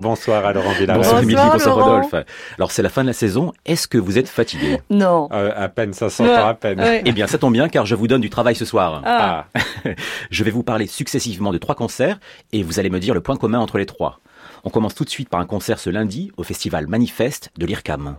Bonsoir à Laurent Vilarem. Bonsoir Midi, bonsoir Rodolphe. Alors c'est la fin de la saison, est-ce que vous êtes fatigué ? Non. À peine, ça s'entend à peine. Ouais. Eh bien ça tombe bien car je vous donne du travail ce soir. Je vais vous parler successivement de trois concerts et vous allez me dire le point commun entre les trois. On commence tout de suite par un concert ce lundi au Festival Manifeste de l'IRCAM.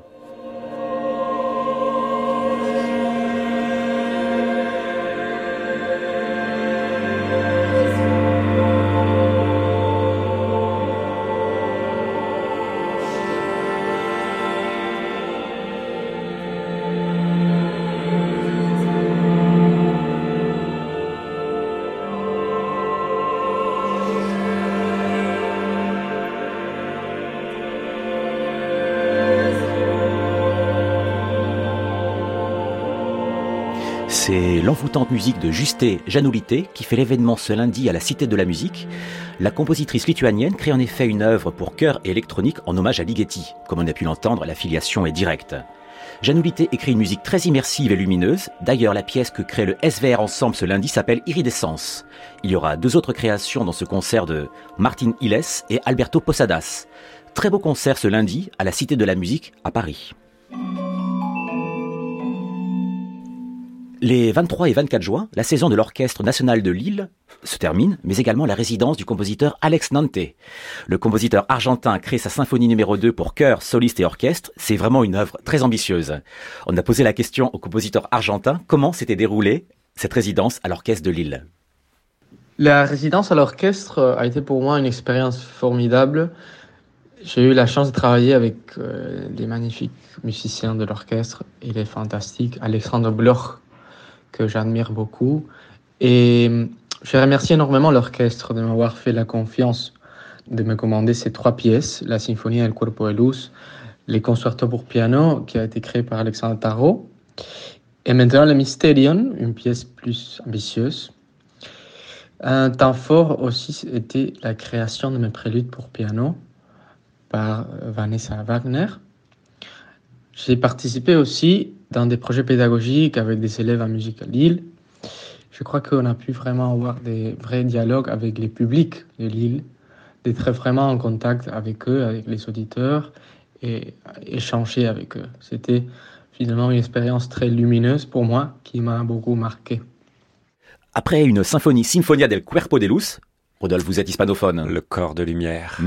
C'est l'envoûtante musique de Justė Janulytė qui fait l'événement ce lundi à la Cité de la Musique. La compositrice lituanienne crée en effet une œuvre pour chœur et électronique en hommage à Ligeti. Comme on a pu l'entendre, la filiation est directe. Janulytė écrit une musique très immersive et lumineuse. D'ailleurs, la pièce que crée le SVR ensemble ce lundi s'appelle Iridescence. Il y aura deux autres créations dans ce concert de Martin Iles et Alberto Posadas. Très beau concert ce lundi à la Cité de la Musique à Paris. Les 23 et 24 juin, la saison de l'Orchestre National de Lille se termine, mais également la résidence du compositeur Alex Nante. Le compositeur argentin crée sa symphonie numéro 2 pour chœur, soliste et orchestre. C'est vraiment une œuvre très ambitieuse. On a posé la question au compositeur argentin, comment s'était déroulée cette résidence à l'Orchestre de Lille ? La résidence à l'Orchestre a été pour moi une expérience formidable. J'ai eu la chance de travailler avec les magnifiques musiciens de l'orchestre. Il est fantastique, Alexandre Bloch, que j'admire beaucoup, et je remercie énormément l'orchestre de m'avoir fait la confiance de me commander ces trois pièces, la Sinfonia del Cuerpo de Luz, les concertos pour piano qui a été créé par Alexandre Tarot, et maintenant le Mysterion, une pièce plus ambitieuse. Un temps fort aussi était la création de mes préludes pour piano par Vanessa Wagner. J'ai participé aussi dans des projets pédagogiques avec des élèves en musique à Lille. Je crois qu'on a pu vraiment avoir des vrais dialogues avec les publics de Lille, d'être vraiment en contact avec eux, avec les auditeurs, et échanger avec eux. C'était finalement une expérience très lumineuse pour moi, qui m'a beaucoup marqué. Après une symphonie, Sinfonia del Cuerpo de Luz, Rodolphe, vous êtes hispanophone. Le corps de lumière.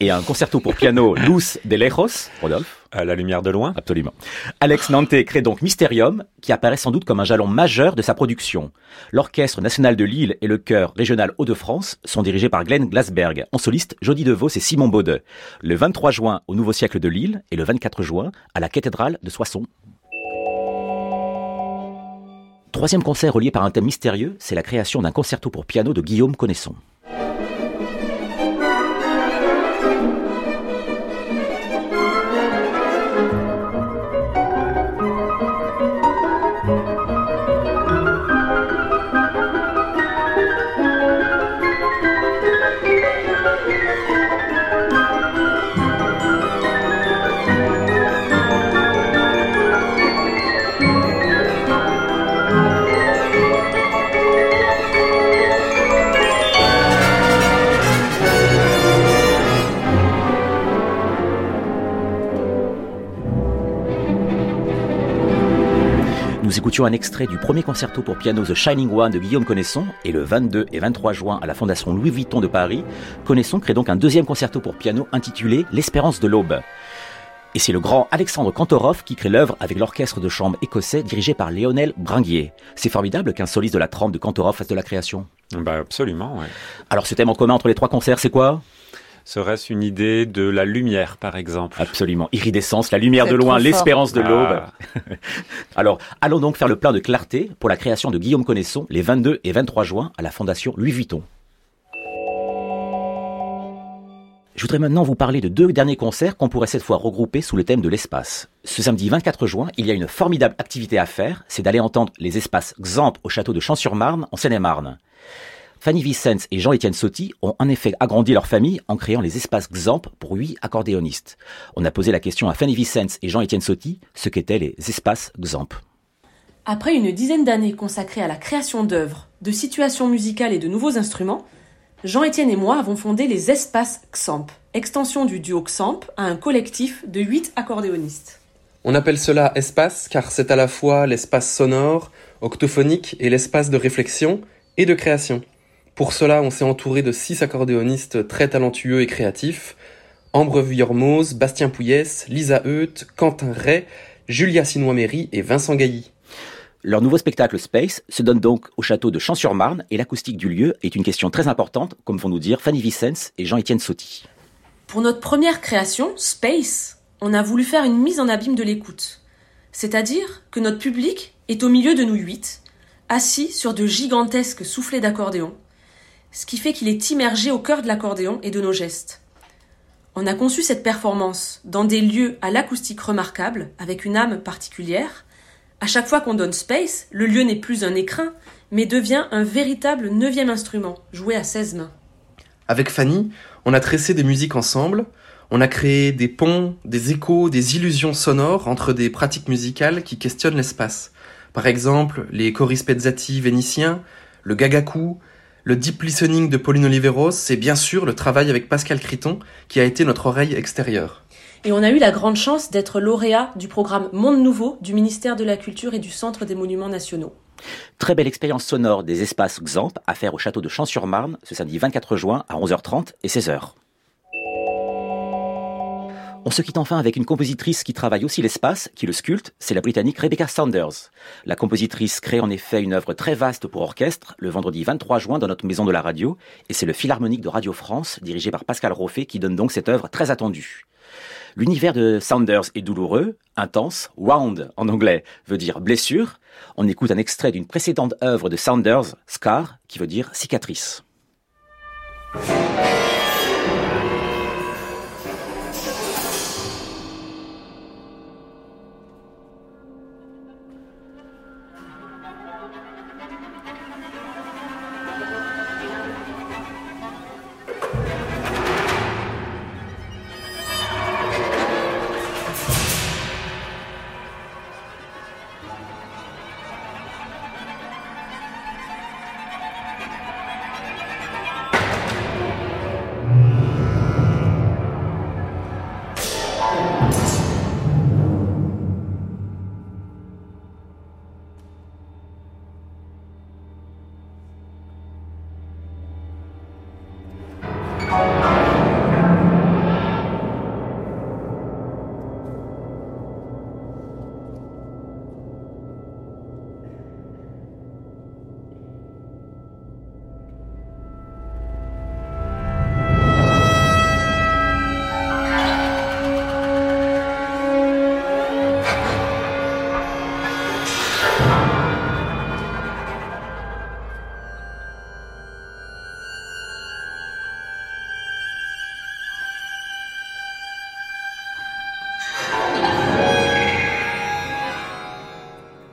Et un concerto pour piano, Luz de Lejos, Rodolphe. La lumière de loin. Absolument. Alex Nante crée donc Mysterium, qui apparaît sans doute comme un jalon majeur de sa production. L'Orchestre National de Lille et le Chœur Régional Hauts-de-France sont dirigés par Glenn Glasberg. En soliste, Jody Deveau et Simon Baudet. Le 23 juin au Nouveau Siècle de Lille et le 24 juin à la Cathédrale de Soissons. Troisième concert relié par un thème mystérieux, c'est la création d'un concerto pour piano de Guillaume Connesson. Nous écoutions un extrait du premier concerto pour piano The Shining One de Guillaume Connesson, et le 22 et 23 juin à la Fondation Louis Vuitton de Paris, Connesson crée donc un deuxième concerto pour piano intitulé L'Espérance de l'Aube. Et c'est le grand Alexandre Kantorov qui crée l'œuvre avec l'orchestre de chambre écossais dirigé par Lionel Bringuier. C'est formidable qu'un soliste de la trempe de Kantorov fasse de la création. Bah absolument, oui. Alors ce thème en commun entre les trois concerts, c'est quoi ? Serait-ce une idée de la lumière, par exemple ? Absolument. Iridescence, la lumière de loin, l'espérance de l'aube. Alors, allons donc faire le plein de clarté pour la création de Guillaume Connesson les 22 et 23 juin à la Fondation Louis Vuitton. Je voudrais maintenant vous parler de deux derniers concerts qu'on pourrait cette fois regrouper sous le thème de l'espace. Ce samedi 24 juin, il y a une formidable activité à faire, c'est d'aller entendre les espaces Xamp au château de Champs-sur-Marne, en Seine-et-Marne. Fanny Vicens et Jean-Étienne Sauty ont en effet agrandi leur famille en créant les espaces Xamp pour 8 accordéonistes. On a posé la question à Fanny Vicens et Jean-Étienne Sauty ce qu'étaient les espaces Xamp. Après une dizaine d'années consacrées à la création d'œuvres, de situations musicales et de nouveaux instruments, Jean-Étienne et moi avons fondé les espaces Xamp, extension du duo Xamp à un collectif de 8 accordéonistes. On appelle cela espace car c'est à la fois l'espace sonore, octophonique et l'espace de réflexion et de création. Pour cela, on s'est entouré de 6 accordéonistes très talentueux et créatifs, Ambre Vuillermoz, Bastien Pouillès, Lisa Heuth, Quentin Ray, Julia Sinois-Méry et Vincent Gailly. Leur nouveau spectacle Space se donne donc au château de Champs-sur-Marne et l'acoustique du lieu est une question très importante, comme vont nous dire Fanny Vicens et Jean-Étienne Sauty. Pour notre première création, Space, on a voulu faire une mise en abîme de l'écoute. C'est-à-dire que notre public est au milieu de nous 8, assis sur de gigantesques soufflets d'accordéon, ce qui fait qu'il est immergé au cœur de l'accordéon et de nos gestes. On a conçu cette performance dans des lieux à l'acoustique remarquable, avec une âme particulière. À chaque fois qu'on donne Space, le lieu n'est plus un écrin, mais devient un véritable 9e instrument, joué à 16 mains. Avec Fanny, on a tressé des musiques ensemble, on a créé des ponts, des échos, des illusions sonores entre des pratiques musicales qui questionnent l'espace. Par exemple, les choripezzati vénitiens, le gagaku, le deep listening de Pauline Oliveros et bien sûr le travail avec Pascal Criton qui a été notre oreille extérieure. Et on a eu la grande chance d'être lauréat du programme Monde Nouveau du ministère de la Culture et du Centre des Monuments Nationaux. Très belle expérience sonore des espaces Xamp à faire au château de Champs-sur-Marne ce samedi 24 juin à 11h30 et 16h. On se quitte enfin avec une compositrice qui travaille aussi l'espace, qui le sculpte, c'est la Britannique Rebecca Saunders. La compositrice crée en effet une œuvre très vaste pour orchestre le vendredi 23 juin dans notre maison de la radio, et c'est le Philharmonique de Radio France, dirigé par Pascal Roffet, qui donne donc cette œuvre très attendue. L'univers de Saunders est douloureux, intense, wound en anglais veut dire blessure. On écoute un extrait d'une précédente œuvre de Saunders, Scar, qui veut dire cicatrice.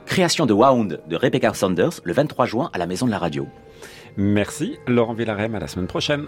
Création de Wound de Rebecca Saunders le 23 juin à la Maison de la Radio. Merci Laurent Vilarem, à la semaine prochaine.